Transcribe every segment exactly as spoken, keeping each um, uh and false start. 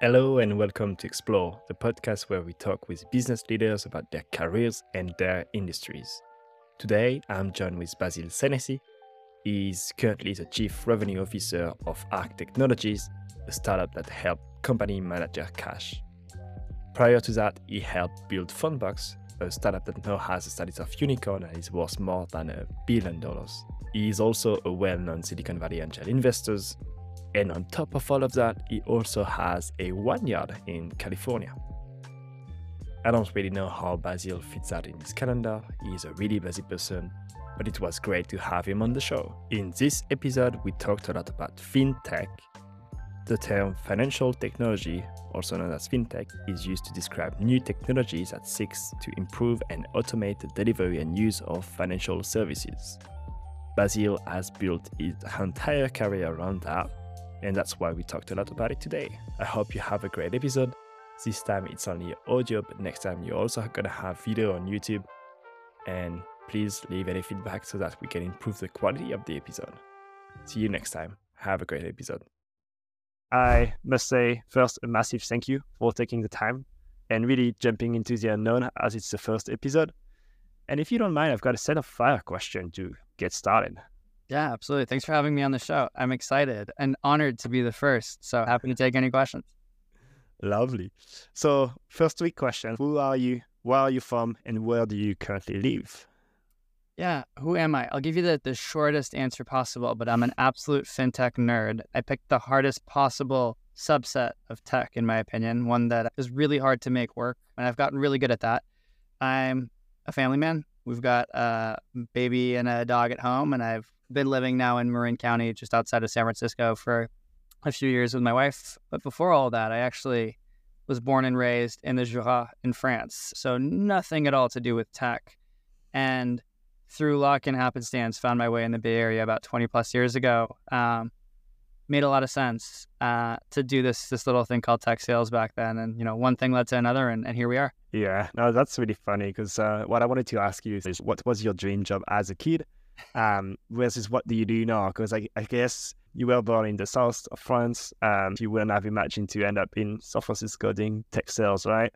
Hello and welcome to Explore, the podcast where we talk with business leaders about their careers and their industries. Today, I'm joined with Basile Senesi. He's currently the Chief Revenue Officer of Arc Technologies, a startup that helps companies manage their cash. Prior to that, he helped build Fundbox, a startup that now has the status of unicorn and is worth more than a billion dollars. He is also a well-known Silicon Valley angel investor, and on top of all of that, he also has a vineyard in California. I don't really know how Basile fits that in his calendar. He is a really busy person, but it was great to have him on the show. In this episode, we talked a lot about FinTech. The term financial technology, also known as FinTech, is used to describe new technologies that seeks to improve and automate the delivery and use of financial services. Basile has built his entire career around that, and that's why we talked a lot about it today. I hope you have a great episode. This time it's only audio, but next time you're also gonna have video on YouTube. And please leave any feedback so that we can improve the quality of the episode. See you next time. Have a great episode. I must say first a massive thank you for taking the time and really jumping into the unknown as it's the first episode. And if you don't mind, I've got a set of fire questions to get started. Yeah, absolutely. Thanks for having me on the show. I'm excited and honored to be the first. So happy to take any questions. Lovely. So first week question, who are you, where are you from, and where do you currently live? Yeah, who am I? I'll give you the, the shortest answer possible, but I'm an absolute fintech nerd. I picked the hardest possible subset of tech, in my opinion, one that is really hard to make work, and I've gotten really good at that. I'm a family man. We've got a baby and a dog at home, and I've been living now in Marin County, just outside of San Francisco, for a few years with my wife. But before all that, I actually was born and raised in the Jura in France, so nothing at all to do with tech. And through luck and happenstance, found my way in the Bay Area about twenty plus years ago. Um, made a lot of sense uh, to do this this little thing called tech sales back then. And, you know, one thing led to another, and, and here we are. Yeah, no, that's really funny because uh, what I wanted to ask you is what was your dream job as a kid? Um, versus what do you do now? Because I, I guess you were born in the south of France. Um, you wouldn't have imagined to end up in San Francisco doing tech sales, right?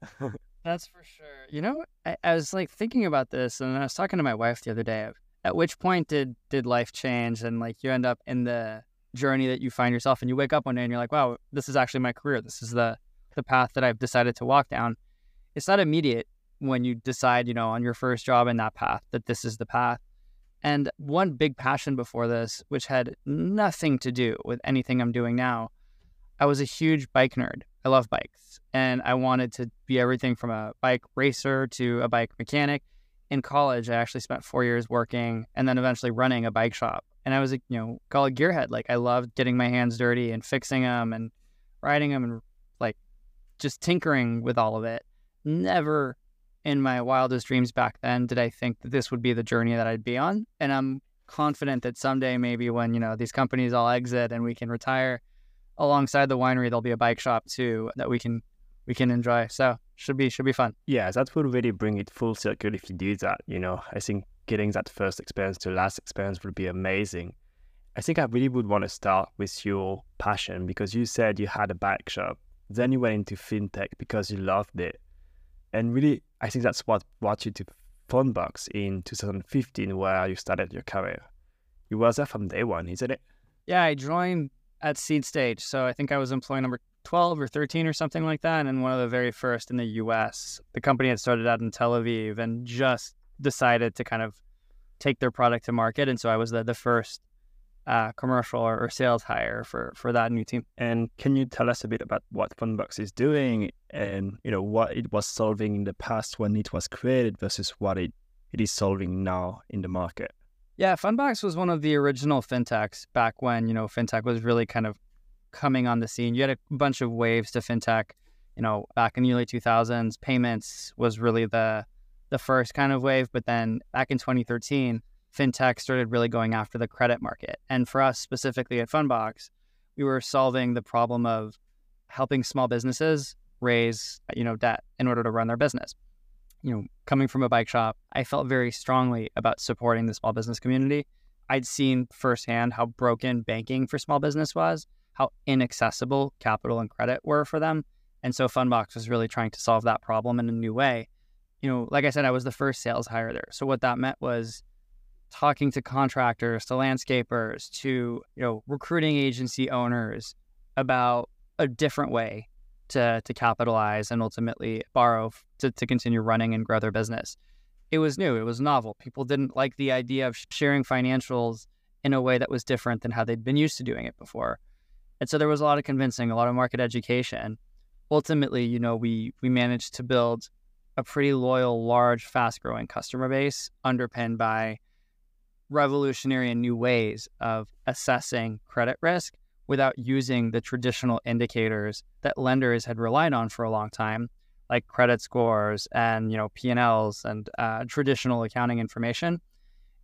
That's for sure. You know, I, I was like thinking about this, and I was talking to my wife the other day. At which point did did life change, and like you end up in the journey that you find yourself, and you wake up one day and you're like, wow, this is actually my career. This is the the path that I've decided to walk down. It's not immediate when you decide, you know, on your first job in that path that this is the path. And one big passion before this, which had nothing to do with anything I'm doing now, I was a huge bike nerd. I love bikes. And I wanted to be everything from a bike racer to a bike mechanic. In college, I actually spent four years working and then eventually running a bike shop. And I was, you know, call it gearhead. Like, I loved getting my hands dirty and fixing them and riding them and, like, just tinkering with all of it. Never in my wildest dreams back then did I think that this would be the journey that I'd be on. And I'm confident that someday, maybe when, you know, these companies all exit and we can retire, alongside the winery, there'll be a bike shop too that we can we can enjoy. So should be should be fun. Yeah, that would really bring it full circle if you do that. You know, I think getting that first experience to last experience would be amazing. I think I really would want to start with your passion because you said you had a bike shop, then you went into fintech because you loved it, and really, I think that's what brought you to Fundbox in two thousand fifteen, where you started your career. You were there from day one, isn't it? Yeah, I joined at seed stage. So I think I was employee number twelve or thirteen or something like that. And one of the very first in the U S. The company had started out in Tel Aviv and just decided to kind of take their product to market. And so I was the, the first uh, commercial or, or sales hire for, for that new team. And can you tell us a bit about what Fundbox is doing and, you know, what it was solving in the past when it was created versus what it, it is solving now in the market? Yeah, Fundbox was one of the original fintechs back when, you know, fintech was really kind of coming on the scene. You had a bunch of waves to fintech, you know, back in the early two thousands. Payments was really the the first kind of wave. But then back in twenty thirteen, fintech started really going after the credit market. And for us specifically at Fundbox, we were solving the problem of helping small businesses raise, you know, debt in order to run their business. You know, coming from a bike shop, I felt very strongly about supporting the small business community. I'd seen firsthand how broken banking for small business was. how inaccessible capital and credit were for them. And so Fundbox was really trying to solve that problem in a new way. You know, like I said, I was the first sales hire there. So what that meant was talking to contractors, to landscapers, to, you know, recruiting agency owners about a different way to to capitalize and ultimately borrow to, to continue running and grow their business. It was new. It was novel. People didn't like the idea of sharing financials in a way that was different than how they'd been used to doing it before. And so there was a lot of convincing, a lot of market education. Ultimately, you know, we we managed to build a pretty loyal, large, fast-growing customer base underpinned by revolutionary and new ways of assessing credit risk without using the traditional indicators that lenders had relied on for a long time, like credit scores and, you know, P and Ls and uh, traditional accounting information.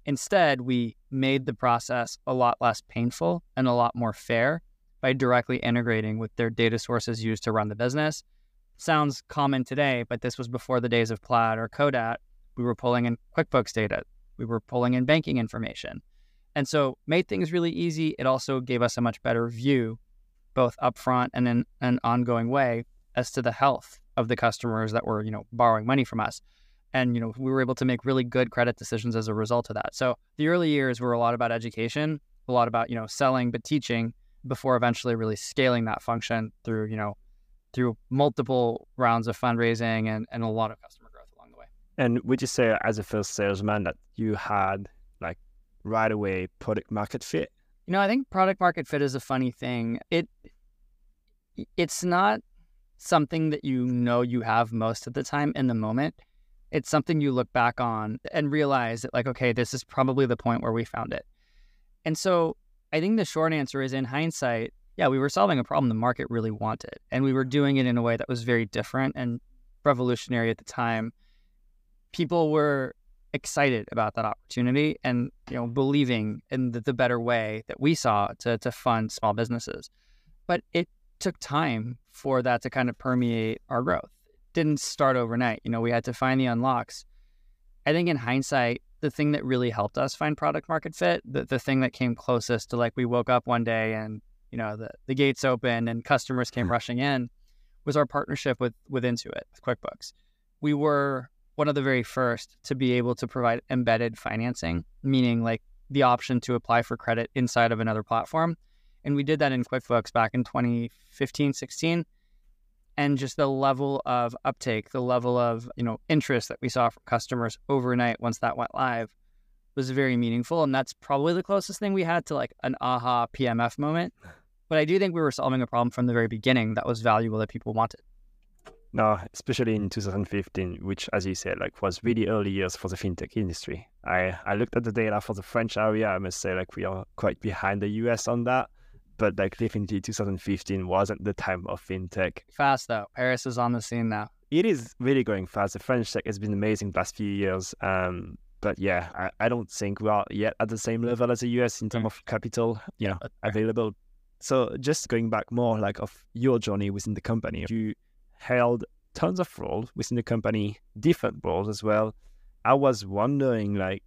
Instead, we made the process a lot less painful and a lot more fair by directly integrating with their data sources used to run the business. Sounds common today, but this was before the days of Plaid or Codat. We were pulling in QuickBooks data. We were pulling in banking information. And so made things really easy. It also gave us a much better view, both upfront and in an ongoing way, as to the health of the customers that were, you know, borrowing money from us. And, you know, we were able to make really good credit decisions as a result of that. So the early years were a lot about education, a lot about, you know, selling, but teaching before eventually really scaling that function through, you know, through multiple rounds of fundraising and, and a lot of customer growth along the way. And would you say as a first salesman that you had like right away product market fit? You know, I think product market fit is a funny thing. It, it's not something that, you know, you have most of the time in the moment. It's something you look back on and realize that, like, okay, this is probably the point where we found it. And so I think the short answer is, in hindsight, yeah, we were solving a problem the market really wanted. And we were doing it in a way that was very different and revolutionary at the time. People were excited about that opportunity and, you know, believing in the, the better way that we saw to, to fund small businesses. But it took time for that to kind of permeate our growth. Didn't start overnight. You know, we had to find the unlocks. I think in hindsight, the thing that really helped us find product market fit, the, the thing that came closest to, like, we woke up one day and, you know, the, the gates opened and customers came rushing in, was our partnership with, with Intuit, with QuickBooks. We were one of the very first to be able to provide embedded financing, meaning like the option to apply for credit inside of another platform. And we did that in QuickBooks back in twenty fifteen, sixteen. And just the level of uptake, the level of, you know, interest that we saw from customers overnight once that went live was very meaningful. And that's probably the closest thing we had to like an aha P M F moment. But I do think we were solving a problem from the very beginning that was valuable that people wanted. No, especially in two thousand fifteen, which, as you said, like was really early years for the fintech industry. I, I looked at the data for the French area. I must say, like, we are quite behind the U S on that. But like definitely two thousand fifteen wasn't the time of fintech. Fast though. Paris is on the scene now. It is really going fast. The French tech has been amazing the last few years. Um, but yeah, I, I don't think we are yet at the same level as the U S in terms of capital, you know, available. So just going back more like of your journey within the company, you held tons of roles within the company, different roles as well. I was wondering, like,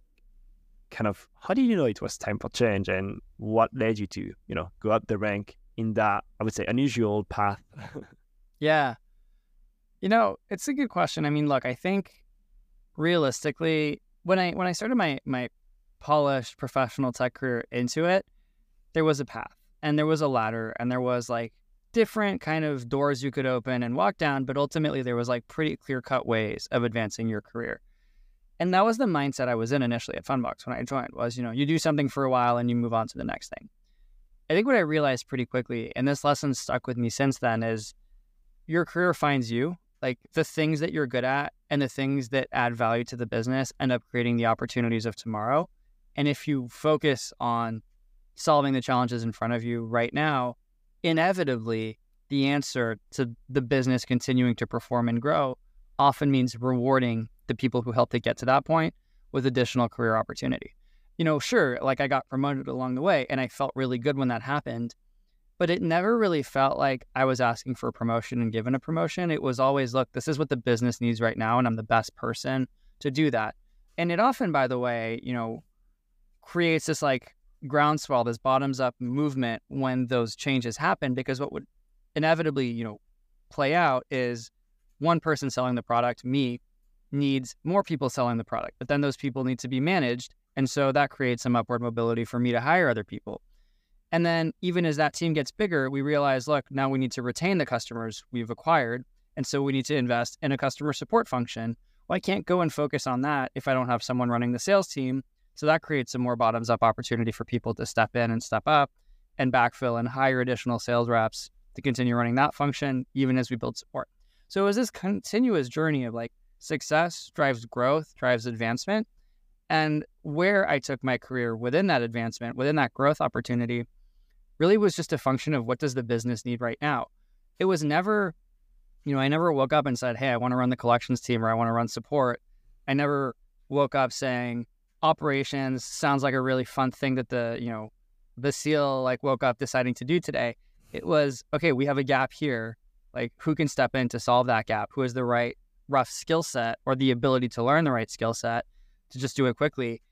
kind of, how did you know it was time for change, and what led you to, you know, go up the rank in that, I would say, unusual path? Yeah. You know, it's a good question. I mean, look, I think realistically, when I when I started my my polished professional tech career into it, there was a path and there was a ladder and there was like different kind of doors you could open and walk down, but ultimately there was like pretty clear-cut ways of advancing your career. And that was the mindset I was in initially at Fundbox when I joined was, you know, you do something for a while and you move on to the next thing. I think what I realized pretty quickly, and this lesson stuck with me since then, is your career finds you. Like, the things that you're good at and the things that add value to the business end up creating the opportunities of tomorrow. And if you focus on solving the challenges in front of you right now, inevitably the answer to the business continuing to perform and grow often means rewarding the people who helped it get to that point with additional career opportunity. You know, sure, like, I got promoted along the way and I felt really good when that happened, but it never really felt like I was asking for a promotion and given a promotion. It was always, look, this is what the business needs right now and I'm the best person to do that. And it often, by the way, you know, creates this like groundswell, this bottoms up movement when those changes happen, because what would inevitably, you know, play out is one person selling the product, me, needs more people selling the product, but then those people need to be managed. And so that creates some upward mobility for me to hire other people. And then even as that team gets bigger, we realize, look, now we need to retain the customers we've acquired. And so we need to invest in a customer support function. Well, I can't go and focus on that if I don't have someone running the sales team. So that creates a more bottoms up opportunity for people to step in and step up and backfill and hire additional sales reps to continue running that function, even as we build support. So it was this continuous journey of like success drives growth, drives advancement. And where I took my career within that advancement, within that growth opportunity, really was just a function of what does the business need right now. It was never, you know, I never woke up and said, hey, I want to run the collections team or I want to run support. I never woke up saying operations sounds like a really fun thing that the, you know, Basile like woke up deciding to do today. It was, okay, we have a gap here. Like who can step in to solve that gap? Who has the right rough skill set or the ability to learn the right skill set to just do it quickly?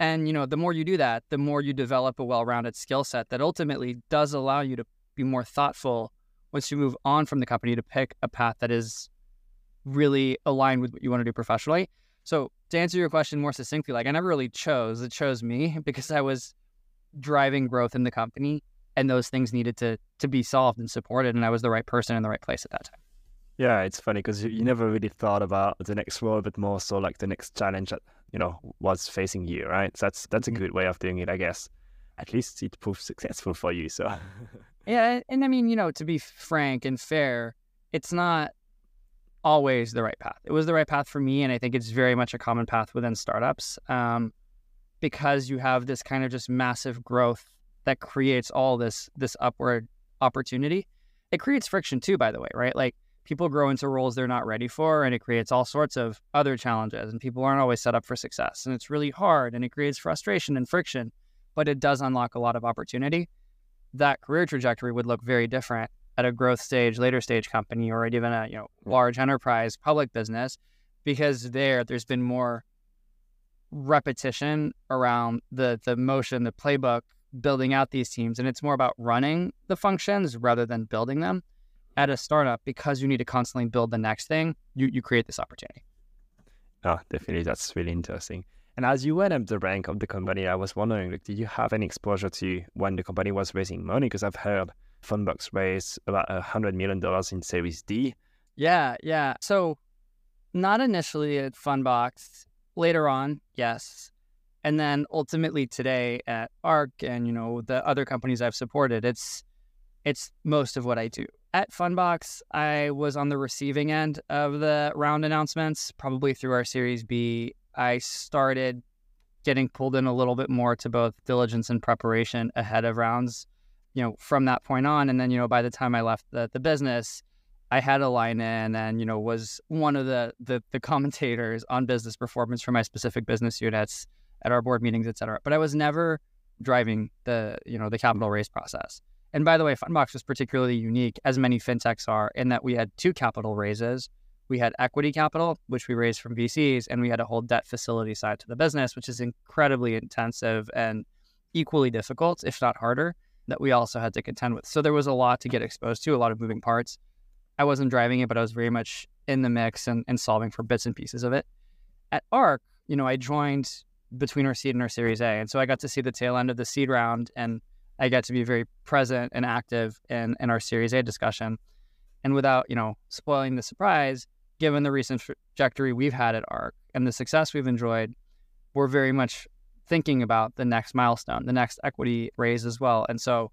And, you know, the more you do that, the more you develop a well-rounded skill set that ultimately does allow you to be more thoughtful once you move on from the company to pick a path that is really aligned with what you want to do professionally. So to answer your question more succinctly, like I never really chose, it chose me because I was driving growth in the company and those things needed to to be solved and supported. And I was the right person in the right place at that time. Yeah, it's funny because you never really thought about the next role, but more so like the next challenge that, you know, was facing you, right? So that's, that's a good way of doing it, I guess. At least it proved successful for you, so. Yeah, and I mean, you know, to be frank and fair, it's not always the right path. It was the right path for me, and I think it's very much a common path within startups um, because you have this kind of just massive growth that creates all this this upward opportunity. It creates friction too, by the way, right? Like people grow into roles they're not ready for, and it creates all sorts of other challenges, and people aren't always set up for success, and it's really hard, and it creates frustration and friction, but it does unlock a lot of opportunity. That career trajectory would look very different at a growth stage, later stage company, or even a you know large enterprise public business, because there, there's been more repetition around the the motion, the playbook, building out these teams, and it's more about running the functions rather than building them. At a startup, because you need to constantly build the next thing, you you create this opportunity. Oh, definitely. That's really interesting. And as you went up the rank of the company, I was wondering, like, did you have any exposure to when the company was raising money? Because I've heard Fundbox raised about one hundred million dollars in Series D. Yeah, yeah. So not initially at Fundbox. Later on, yes. And then ultimately today at Arc and, you know, the other companies I've supported, it's it's most of what I do. At Fundbox, I was on the receiving end of the round announcements, probably through our Series B. I started getting pulled in a little bit more to both diligence and preparation ahead of rounds, you know, from that point on. And then, you know, by the time I left the, the business, I had a line in and, you know, was one of the, the the commentators on business performance for my specific business units at our board meetings, et cetera. But I was never driving the, you know, the capital raise process. And by the way, Fundbox was particularly unique, as many fintechs are, in that we had two capital raises. We had equity capital, which we raised from V Cs, and we had a whole debt facility side to the business, which is incredibly intensive and equally difficult, if not harder, that we also had to contend with. So there was a lot to get exposed to, a lot of moving parts. I wasn't driving it, but I was very much in the mix and, and solving for bits and pieces of it. At ARC, you know, I joined between our seed and our Series A, and so I got to see the tail end of the seed round, and I got to be very present and active in, in our Series A discussion. And without, you know, spoiling the surprise, given the recent trajectory we've had at ARC and the success we've enjoyed, we're very much thinking about the next milestone, the next equity raise as well. And so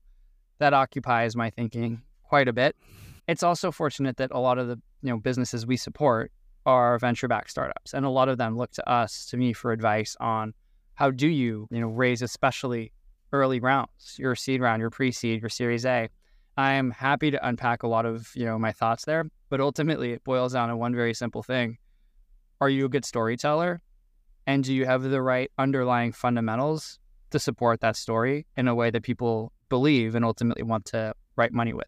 that occupies my thinking quite a bit. It's also fortunate that a lot of the, you know, businesses we support are venture-backed startups. And a lot of them look to us, to me, for advice on how do you, you know, raise especially early rounds, your seed round, your pre-seed, your Series A. I am happy to unpack a lot of, you know, my thoughts there, but ultimately it boils down to one very simple thing. Are you a good storyteller? And do you have the right underlying fundamentals to support that story in a way that people believe and ultimately want to write money with?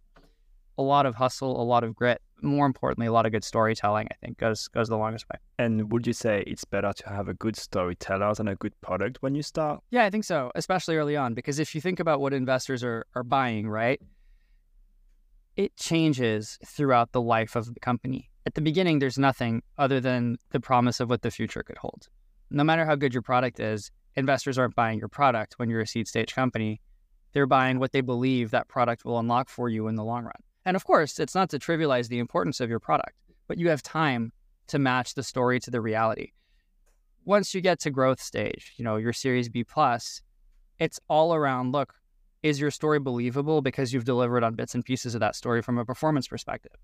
A lot of hustle, a lot of grit, more importantly, a lot of good storytelling, I think, goes goes the longest way. And would you say it's better to have a good storyteller than a good product when you start? Yeah, I think so, especially early on, because if you think about what investors are are buying, right, it changes throughout the life of the company. At the beginning, there's nothing other than the promise of what the future could hold. No matter how good your product is, investors aren't buying your product when you're a seed stage company. They're buying what they believe that product will unlock for you in the long run. And of course, it's not to trivialize the importance of your product, but you have time to match the story to the reality. Once you get to growth stage, you know, your Series B plus, it's all around, look, is your story believable because you've delivered on bits and pieces of that story from a performance perspective?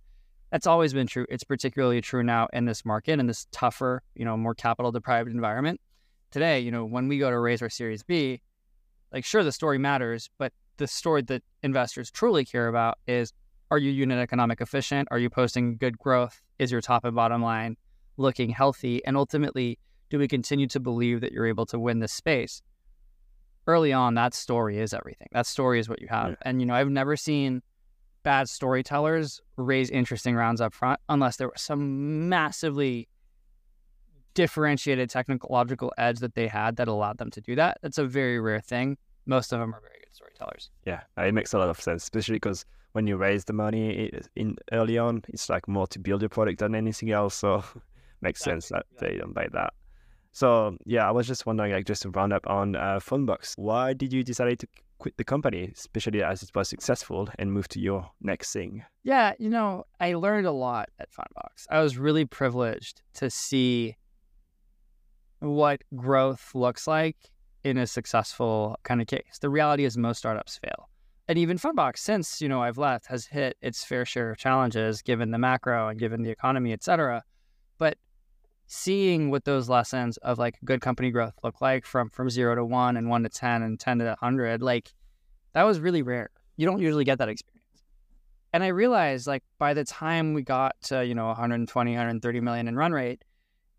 That's always been true. It's particularly true now in this market, in this tougher, you know, more capital deprived environment. Today, you know, when we go to raise our Series B, like, sure, the story matters, but the story that investors truly care about is, are you unit economic efficient? Are you posting good growth? Is your top and bottom line looking healthy? And ultimately, do we continue to believe that you're able to win this space? Early on, that story is everything. That story is what you have. Yeah. And, you know, I've never seen bad storytellers raise interesting rounds up front unless there was some massively differentiated technological edge that they had that allowed them to do that. That's a very rare thing. Most of them are very good storytellers. Yeah, it makes a lot of sense, especially because when you raise the money in early on, it's like more to build your product than anything else. So makes exactly. sense that yeah. they don't buy that. So yeah, I was just wondering, like, just to round up on uh, Fundbox, why did you decide to quit the company, especially as it was successful, and move to your next thing? Yeah, you know, I learned a lot at Fundbox. I was really privileged to see what growth looks like in a successful kind of case. The reality is most startups fail. And even Fundbox, since, you know, I've left, has hit its fair share of challenges given the macro and given the economy, et cetera. But seeing what those lessons of like good company growth look like from, from zero to one and one to ten and ten to one hundred, like, that was really rare. You don't usually get that experience. And I realized, like, by the time we got to, you know, one hundred twenty, one hundred thirty million in run rate,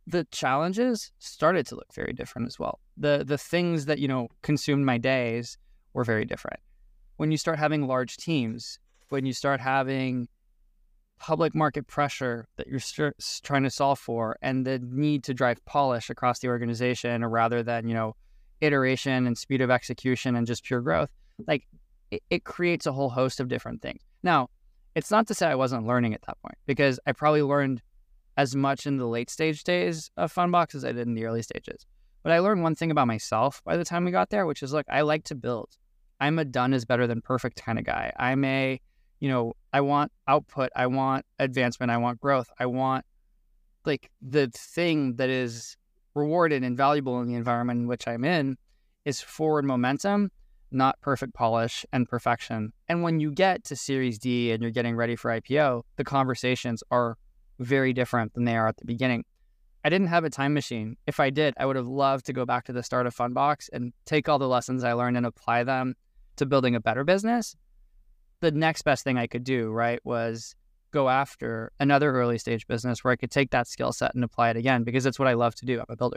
the challenges started to look very different as well. The the things that, you know, consumed my days were very different. When you start having large teams, when you start having public market pressure that you're st- trying to solve for, and the need to drive polish across the organization rather than, you know, iteration and speed of execution and just pure growth, like, it, it creates a whole host of different things. Now, it's not to say I wasn't learning at that point, because I probably learned as much in the late stage days of Fundbox as I did in the early stages. But I learned one thing about myself by the time we got there, which is, look, I like to build. I'm a done is better than perfect kind of guy. I'm a, you know, I want output. I want advancement. I want growth. I want, like, the thing that is rewarded and valuable in the environment in which I'm in is forward momentum, not perfect polish and perfection. And when you get to Series D and you're getting ready for I P O, the conversations are very different than they are at the beginning. I didn't have a time machine. If I did, I would have loved to go back to the start of Fundbox and take all the lessons I learned and apply them to building a better business. The next best thing I could do, right, was go after another early stage business where I could take that skill set and apply it again, because that's what I love to do. I'm a builder.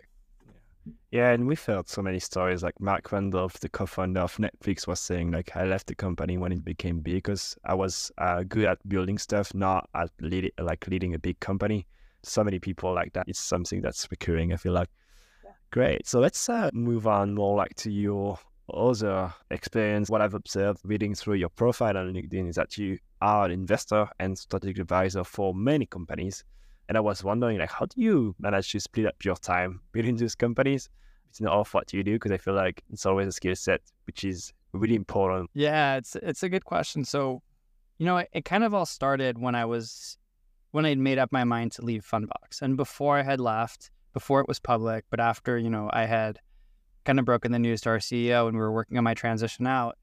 Yeah, and we've heard so many stories, like Mark Randolph, the co-founder of Netflix, was saying, like, I left the company when it became big because I was uh, good at building stuff, not at lead- like leading a big company. So many people like that. It's something that's recurring, I feel like. Yeah. Great. So let's uh, move on more like to your other experience. What I've observed reading through your profile on LinkedIn is that you are an investor and strategic advisor for many companies. And I was wondering, like, how do you manage to split up your time between those companies? It's not all what you do, because I feel like it's always a skill set which is really important. Yeah, it's it's a good question. So, you know, it, it kind of all started when I was, when I'd made up my mind to leave Fundbox. And before I had left, before it was public, but after, you know, I had kind of broken the news to our C E O and we were working on my transition out,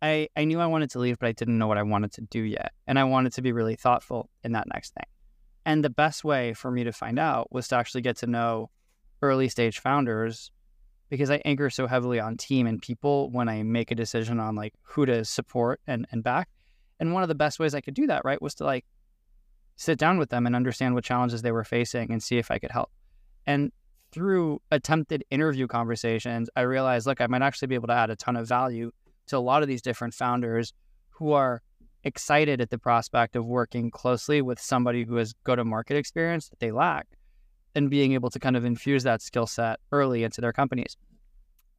I, I knew I wanted to leave, but I didn't know what I wanted to do yet. And I wanted to be really thoughtful in that next thing. And the best way for me to find out was to actually get to know early stage founders, because I anchor so heavily on team and people when I make a decision on, like, who to support and, and back. And one of the best ways I could do that, right, was to, like, sit down with them and understand what challenges they were facing and see if I could help. And through attempted interview conversations, I realized, look, I might actually be able to add a ton of value to a lot of these different founders who are excited at the prospect of working closely with somebody who has go-to-market experience that they lack and being able to kind of infuse that skill set early into their companies.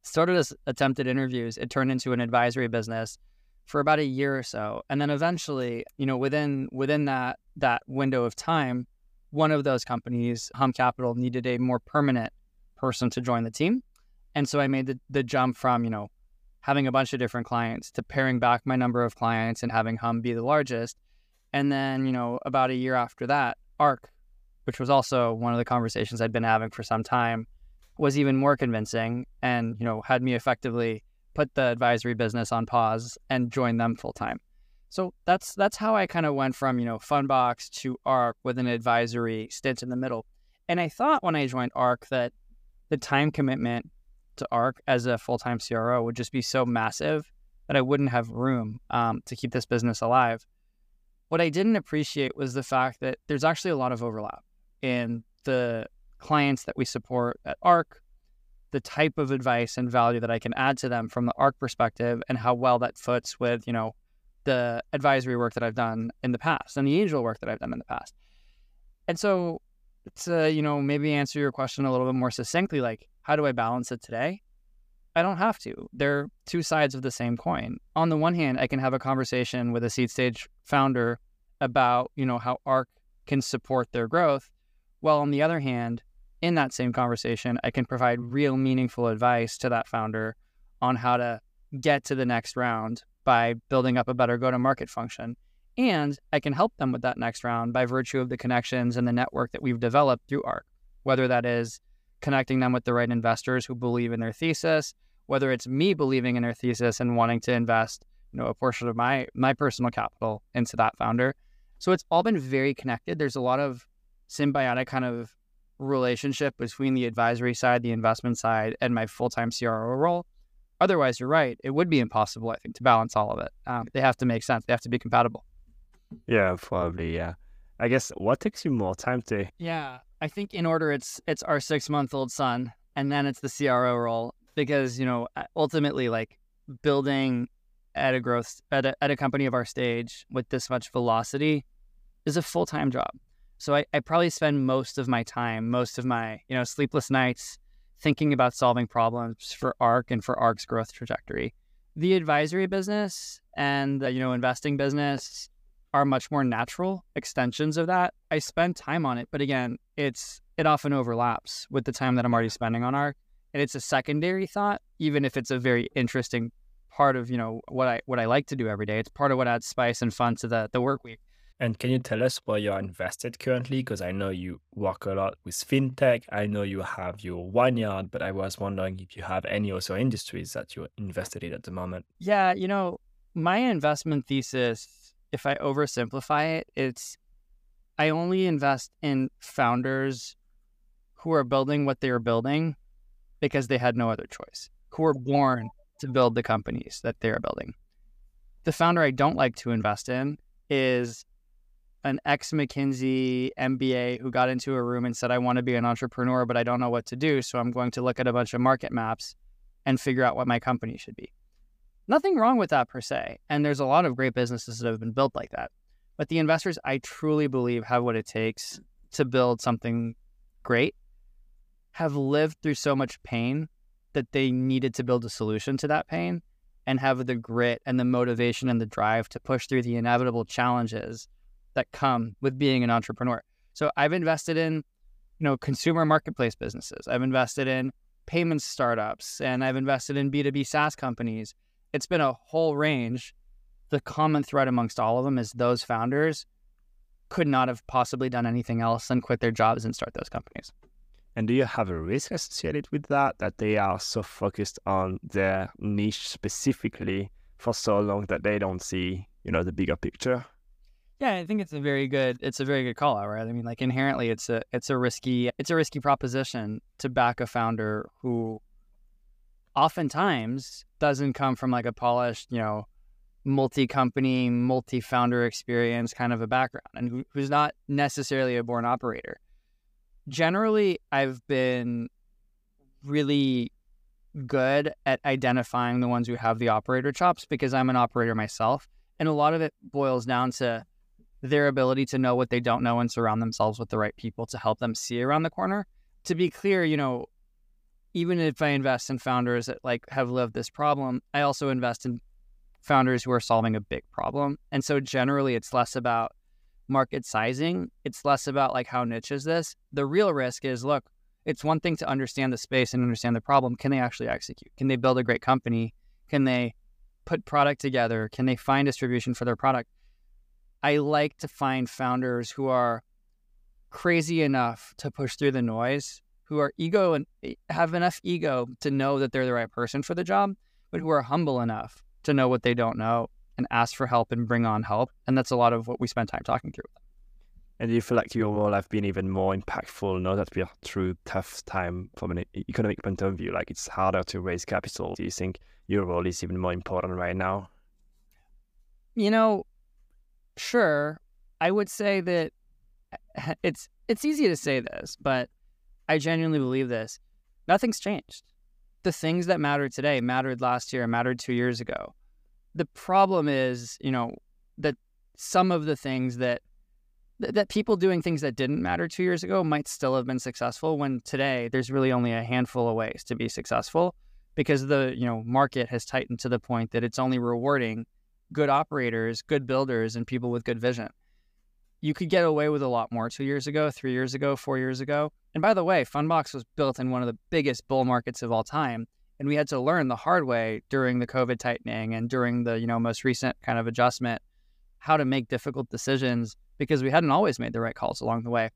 Started as attempted interviews. It turned into an advisory business for about a year or so. And then eventually, you know, within within that that window of time, one of those companies, Hum Capital, needed a more permanent person to join the team. And so I made the, the jump from, you know, having a bunch of different clients to paring back my number of clients and having Hum be the largest. And then, you know, about a year after that, Arc, which was also one of the conversations I'd been having for some time, was even more convincing and, you know, had me effectively put the advisory business on pause and join them full time. So that's that's how I kind of went from, you know, Fundbox to Arc with an advisory stint in the middle. And I thought when I joined Arc that the time commitment to Arc as a full-time C R O would just be so massive that I wouldn't have room um, to keep this business alive. What I didn't appreciate was the fact that there's actually a lot of overlap in the clients that we support at Arc, the type of advice and value that I can add to them from the Arc perspective, and how well that fits with, you know, the advisory work that I've done in the past and the angel work that I've done in the past. And so to, you know, maybe answer your question a little bit more succinctly, like, how do I balance it today? I don't have to. They're two sides of the same coin. On the one hand, I can have a conversation with a seed stage founder about, you know, how Arc can support their growth. While on the other hand, in that same conversation, I can provide real meaningful advice to that founder on how to get to the next round by building up a better go-to-market function. And I can help them with that next round by virtue of the connections and the network that we've developed through Arc, whether that is connecting them with the right investors who believe in their thesis, whether it's me believing in their thesis and wanting to invest, you know, a portion of my my personal capital into that founder. So it's all been very connected. There's a lot of symbiotic kind of relationship between the advisory side, the investment side, and my full-time C R O role. Otherwise, you're right. It would be impossible, I think, to balance all of it. Um, they have to make sense. They have to be compatible. Yeah, probably, yeah. I guess what takes you more time to... Yeah, I think in order it's it's our six-month-old son, and then it's the C R O role, because, you know, ultimately, like, building at a growth at a, at a company of our stage with this much velocity is a full-time job. So I, I probably spend most of my time, most of my, you know, sleepless nights thinking about solving problems for Arc and for Arc's growth trajectory. The advisory business and the, you know, investing business are much more natural extensions of that. I spend time on it, but again, it's it often overlaps with the time that I'm already spending on Arc, and it's a secondary thought, even if it's a very interesting part of, you know, what I what I like to do every day. It's part of what adds spice and fun to the the work week. And can you tell us where you're invested currently? Because I know you work a lot with FinTech. I know you have your vineyard, but I was wondering if you have any also industries that you're invested in at the moment. Yeah, you know, my investment thesis, if I oversimplify it, it's I only invest in founders who are building what they are building because they had no other choice, who were born to build the companies that they are building. The founder I don't like to invest in is an ex-McKinsey M B A who got into a room and said, I want to be an entrepreneur, but I don't know what to do, so I'm going to look at a bunch of market maps and figure out what my company should be. Nothing wrong with that per se, and there's a lot of great businesses that have been built like that. But the investors I truly believe have what it takes to build something great, have lived through so much pain that they needed to build a solution to that pain, and have the grit and the motivation and the drive to push through the inevitable challenges that come with being an entrepreneur. So I've invested in, you know, consumer marketplace businesses. I've invested in payments startups, and I've invested in B two B SaaS companies. It's been a whole range. The common thread amongst all of them is those founders could not have possibly done anything else than quit their jobs and start those companies. And do you have a risk associated with that, that they are so focused on their niche specifically for so long that they don't see, you know, the bigger picture? Yeah, I think it's a very good, it's a very good call out, right? I mean, like, inherently it's a, it's a risky, it's a risky proposition to back a founder who oftentimes doesn't come from like a polished, you know, multi-company, multi-founder experience kind of a background, and who, who's not necessarily a born operator. Generally, I've been really good at identifying the ones who have the operator chops because I'm an operator myself. And a lot of it boils down to their ability to know what they don't know and surround themselves with the right people to help them see around the corner. To be clear, you know, even if I invest in founders that like have lived this problem, I also invest in founders who are solving a big problem. And so generally it's less about market sizing. It's less about like how niche is this. The real risk is, look, it's one thing to understand the space and understand the problem. Can they actually execute? Can they build a great company? Can they put product together? Can they find distribution for their product? I like to find founders who are crazy enough to push through the noise, who are ego and have enough ego to know that they're the right person for the job, but who are humble enough to know what they don't know and ask for help and bring on help. And that's a lot of what we spend time talking through. And do you feel like your role have been even more impactful now that we are through tough time from an economic point of view? Like it's harder to raise capital. Do you think your role is even more important right now? You know, sure. I would say that it's it's easy to say this, but I genuinely believe this. Nothing's changed. The things that matter today mattered last year, mattered two years ago. The problem is, you know, that some of the things that that people doing things that didn't matter two years ago might still have been successful when today there's really only a handful of ways to be successful because the, you know, market has tightened to the point that it's only rewarding good operators, good builders, and people with good vision. You could get away with a lot more two years ago, three years ago, four years ago. And by the way, Fundbox was built in one of the biggest bull markets of all time. And we had to learn the hard way during the COVID tightening and during the, you know, most recent kind of adjustment, how to make difficult decisions because we hadn't always made the right calls along the way.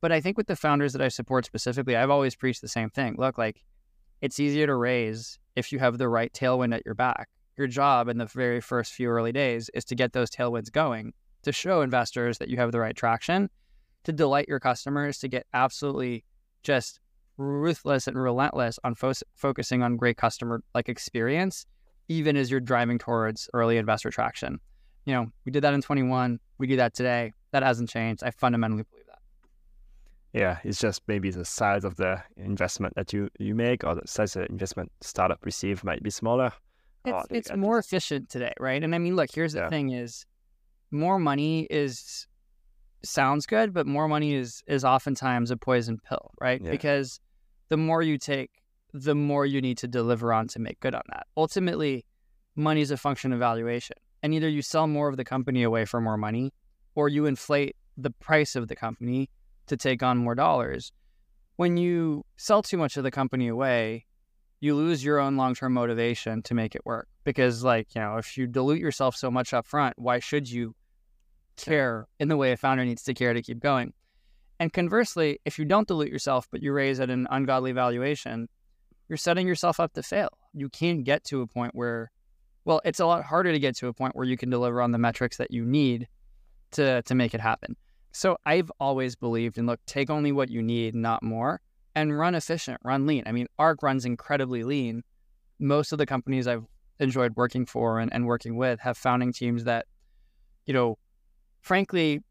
But I think with the founders that I support specifically, I've always preached the same thing. Look, like it's easier to raise if you have the right tailwind at your back. Your job in the very first few early days is to get those tailwinds going, to show investors that you have the right traction, to delight your customers, to get absolutely just ruthless and relentless on fo- focusing on great customer like experience, even as you're driving towards early investor traction. You know, we did that in twenty-one. We do that today. That hasn't changed. I fundamentally believe that. Yeah, it's just maybe the size of the investment that you, you make or the size of the investment startup receive might be smaller. It's, it's more efficient today, right? And I mean, look, here's the yeah. thing is more money is sounds good, but more money is is oftentimes a poison pill, right? Yeah. Because the more you take, the more you need to deliver on to make good on that. Ultimately, money is a function of valuation. And either you sell more of the company away for more money or you inflate the price of the company to take on more dollars. When you sell too much of the company away, you lose your own long-term motivation to make it work. Because, like, you know, if you dilute yourself so much up front, why should you care in the way a founder needs to care to keep going? And conversely, if you don't dilute yourself, but you raise at an ungodly valuation, you're setting yourself up to fail. You can't get to a point where, well, it's a lot harder to get to a point where you can deliver on the metrics that you need to, to make it happen. So I've always believed in, look, take only what you need, not more. And run efficient, run lean. I mean, Arc runs incredibly lean. Most of the companies I've enjoyed working for and, and working with have founding teams that, you know, frankly,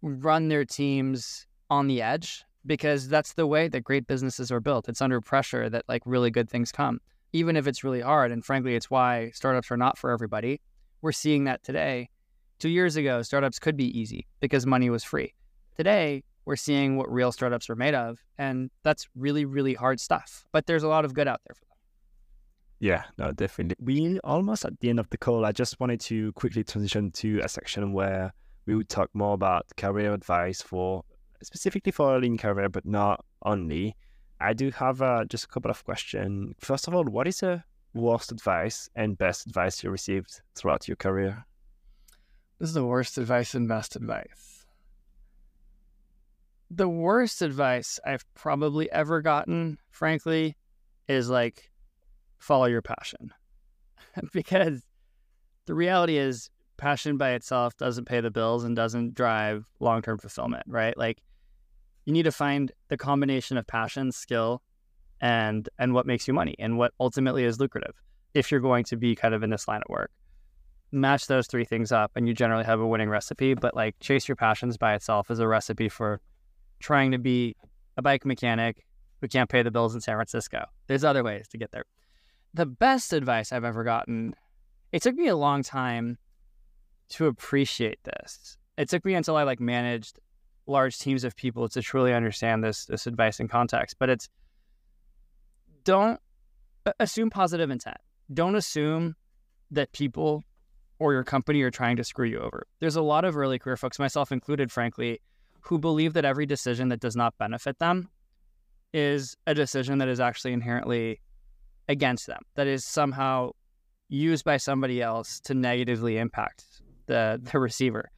run their teams on the edge because that's the way that great businesses are built. It's under pressure that like really good things come, even if it's really hard. And frankly, it's why startups are not for everybody. We're seeing that today. Two years ago, startups could be easy because money was free. Today, we're seeing what real startups are made of, and that's really, really hard stuff. But there's a lot of good out there for them. Yeah, no, definitely. We're almost at the end of the call. I just wanted to quickly transition to a section where we would talk more about career advice for, specifically for early in career, but not only. I do have uh, just a couple of questions. First of all, what is the worst advice and best advice you received throughout your career? This is the worst advice and best advice. The worst advice I've probably ever gotten, frankly, is like, follow your passion. Because the reality is passion by itself doesn't pay the bills and doesn't drive long-term fulfillment, right? Like you need to find the combination of passion, skill, and and what makes you money and what ultimately is lucrative if you're going to be kind of in this line of work. Match those three things up and you generally have a winning recipe, but like chase your passions by itself is a recipe for trying to be a bike mechanic who can't pay the bills in San Francisco. There's other ways to get there. The best advice I've ever gotten, it took me a long time to appreciate this. It took me until I like managed large teams of people to truly understand this this advice and context. But it's, don't assume positive intent. Don't assume that people or your company are trying to screw you over. There's a lot of early career folks, myself included, frankly, who believe that every decision that does not benefit them is a decision that is actually inherently against them, that is somehow used by somebody else to negatively impact the, the receiver.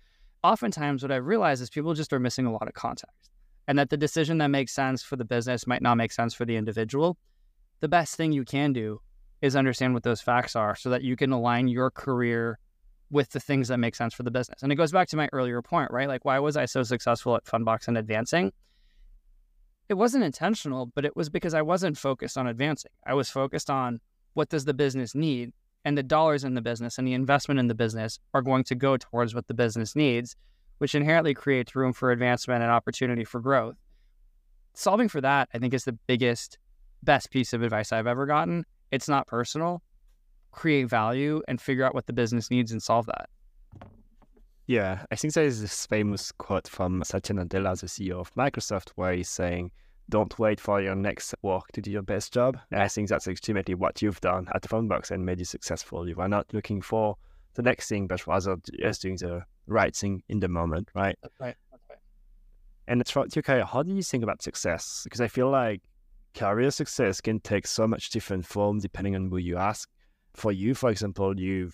Oftentimes, what I've realized is people just are missing a lot of context, and that the decision that makes sense for the business might not make sense for the individual. The best thing you can do is understand what those facts are so that you can align your career with the things that make sense for the business. And it goes back to my earlier point, right? Like, why was I so successful at Fundbox and advancing? It wasn't intentional, but it was because I wasn't focused on advancing. I was focused on what does the business need, and the dollars in the business and the investment in the business are going to go towards what the business needs, which inherently creates room for advancement and opportunity for growth. Solving for that, I think, is the biggest, best piece of advice I've ever gotten. It's not personal. Create value and figure out what the business needs and solve that. Yeah, I think there is this famous quote from Satya Nadella, the C E O of Microsoft, where he's saying, don't wait for your next work to do your best job. And I think that's ultimately what you've done at the Fundbox and made you successful. You are not looking for the next thing, but rather just doing the right thing in the moment, right? That's right. That's right. And throughout your career, how do you think about success? Because I feel like career success can take so much different form depending on who you ask. For you, for example, you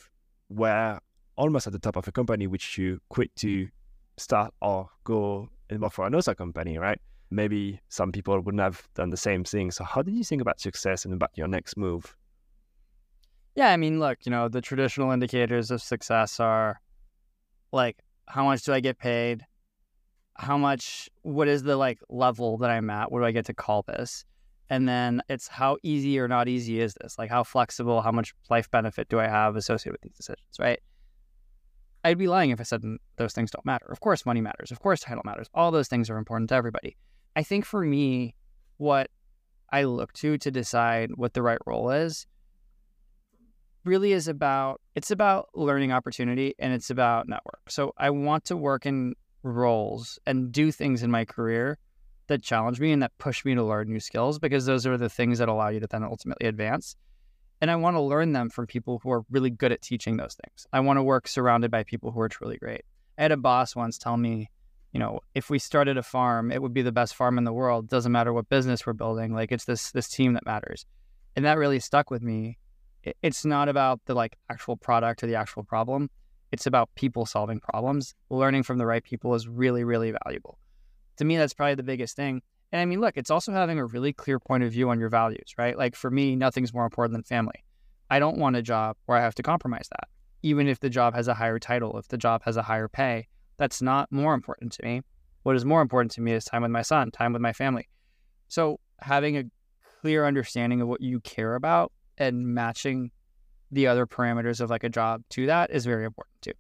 were almost at the top of a company which you quit to start or go and work for another company, right? Maybe some people wouldn't have done the same thing. So how did you think about success and about your next move? Yeah, I mean, look, you know, the traditional indicators of success are like, how much do I get paid? How much, what is the like level that I'm at? What do I get to call this? And then it's how easy or not easy is this? Like, how flexible, how much life benefit do I have associated with these decisions, right? I'd be lying if I said those things don't matter. Of course, money matters. Of course, title matters. All those things are important to everybody. I think for me, what I look to to decide what the right role is really is about, it's about learning opportunity and it's about network. So I want to work in roles and do things in my career that challenge me and that push me to learn new skills, because those are the things that allow you to then ultimately advance. And I want to learn them from people who are really good at teaching those things. I want to work surrounded by people who are truly great. I had a boss once tell me, you know, if we started a farm, it would be the best farm in the world. Doesn't matter what business we're building. Like, it's this this team that matters. And that really stuck with me. It, it's not about the like actual product or the actual problem. It's about people solving problems. Learning from the right people is really, really valuable. To me, that's probably the biggest thing. And I mean, look, it's also having a really clear point of view on your values, right? Like, for me, nothing's more important than family. I don't want a job where I have to compromise that. Even if the job has a higher title, if the job has a higher pay, that's not more important to me. What is more important to me is time with my son, time with my family. So having a clear understanding of what you care about and matching the other parameters of like a job to that is very important too.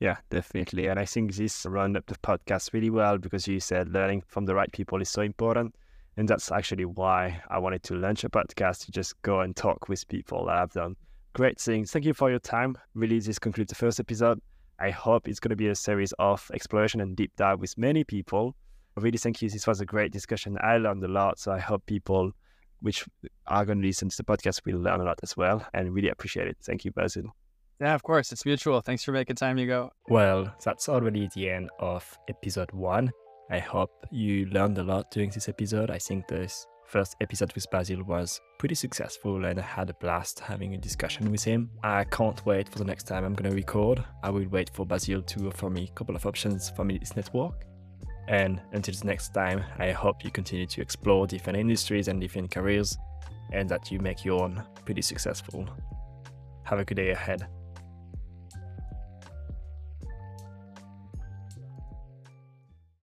Yeah, definitely. And I think this round up the podcast really well, because you said learning from the right people is so important. And that's actually why I wanted to launch a podcast, to just go and talk with people that have done great things. Thank you for your time. Really, this concludes the first episode. I hope it's going to be a series of exploration and deep dive with many people. Really, thank you. This was a great discussion. I learned a lot. So I hope people which are going to listen to the podcast will learn a lot as well, and really appreciate it. Thank you, Basile. Yeah, of course. It's mutual. Thanks for making time, Hugo. Well, that's already the end of episode one. I hope you learned a lot during this episode. I think this first episode with Basile was pretty successful, and I had a blast having a discussion with him. I can't wait for the next time I'm going to record. I will wait for Basile to offer me a couple of options from his network. And until the next time, I hope you continue to explore different industries and different careers, and that you make your own pretty successful. Have a good day ahead.